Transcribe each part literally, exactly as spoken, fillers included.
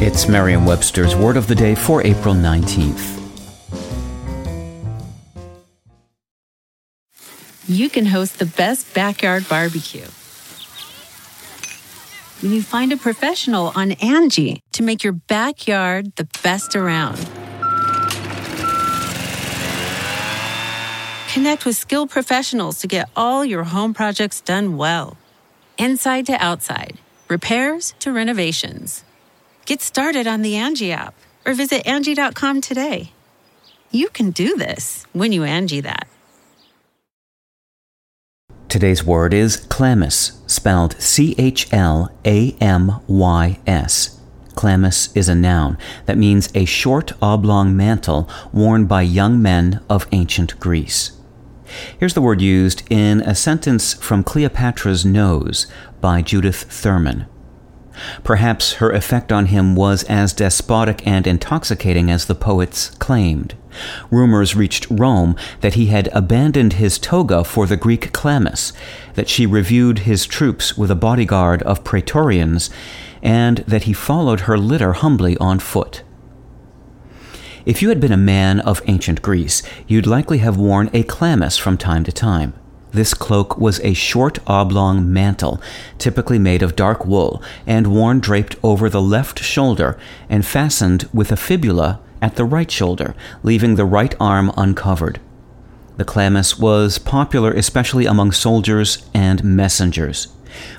It's Merriam-Webster's Word of the Day for April nineteenth. You can host the best backyard barbecue when you find a professional on Angie to make your backyard the best around. Connect with skilled professionals to get all your home projects done well. Inside to outside, repairs to renovations. Get started on the Angie app or visit Angie dot com today. You can do this when you Angie that. Today's word is chlamys, spelled C H L A M Y S. Chlamys is a noun that means a short oblong mantle worn by young men of ancient Greece. Here's the word used in a sentence from Cleopatra's Nose by Judith Thurman. Perhaps her effect on him was as despotic and intoxicating as the poets claimed. Rumors reached Rome that he had abandoned his toga for the Greek chlamys, that she reviewed his troops with a bodyguard of praetorians, and that he followed her litter humbly on foot. If you had been a man of ancient Greece, you'd likely have worn a chlamys from time to time. This cloak was a short oblong mantle, typically made of dark wool, and worn draped over the left shoulder and fastened with a fibula at the right shoulder, leaving the right arm uncovered. The chlamys was popular especially among soldiers and messengers.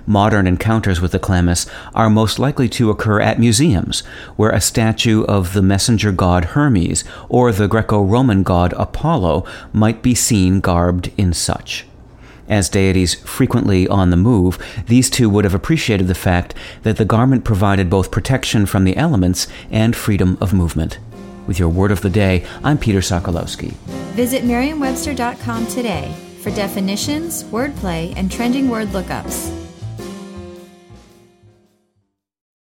Modern encounters with the chlamys are most likely to occur at museums, where a statue of the messenger god Hermes or the Greco-Roman god Apollo might be seen garbed in such. As deities frequently on the move, these two would have appreciated the fact that the garment provided both protection from the elements and freedom of movement. With your Word of the Day, I'm Peter Sokolowski. Visit Merriam Webster dot com today for definitions, wordplay, and trending word lookups.